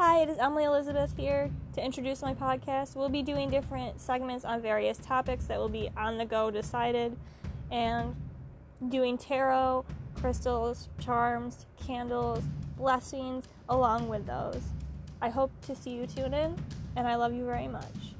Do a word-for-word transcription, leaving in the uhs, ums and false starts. Hi, it is Emily Elizabeth here to introduce my podcast. We'll be doing different segments on various topics that will be on the go decided, and doing tarot, crystals, charms, candles, blessings along with those. I hope to see you tune in, and I love you very much.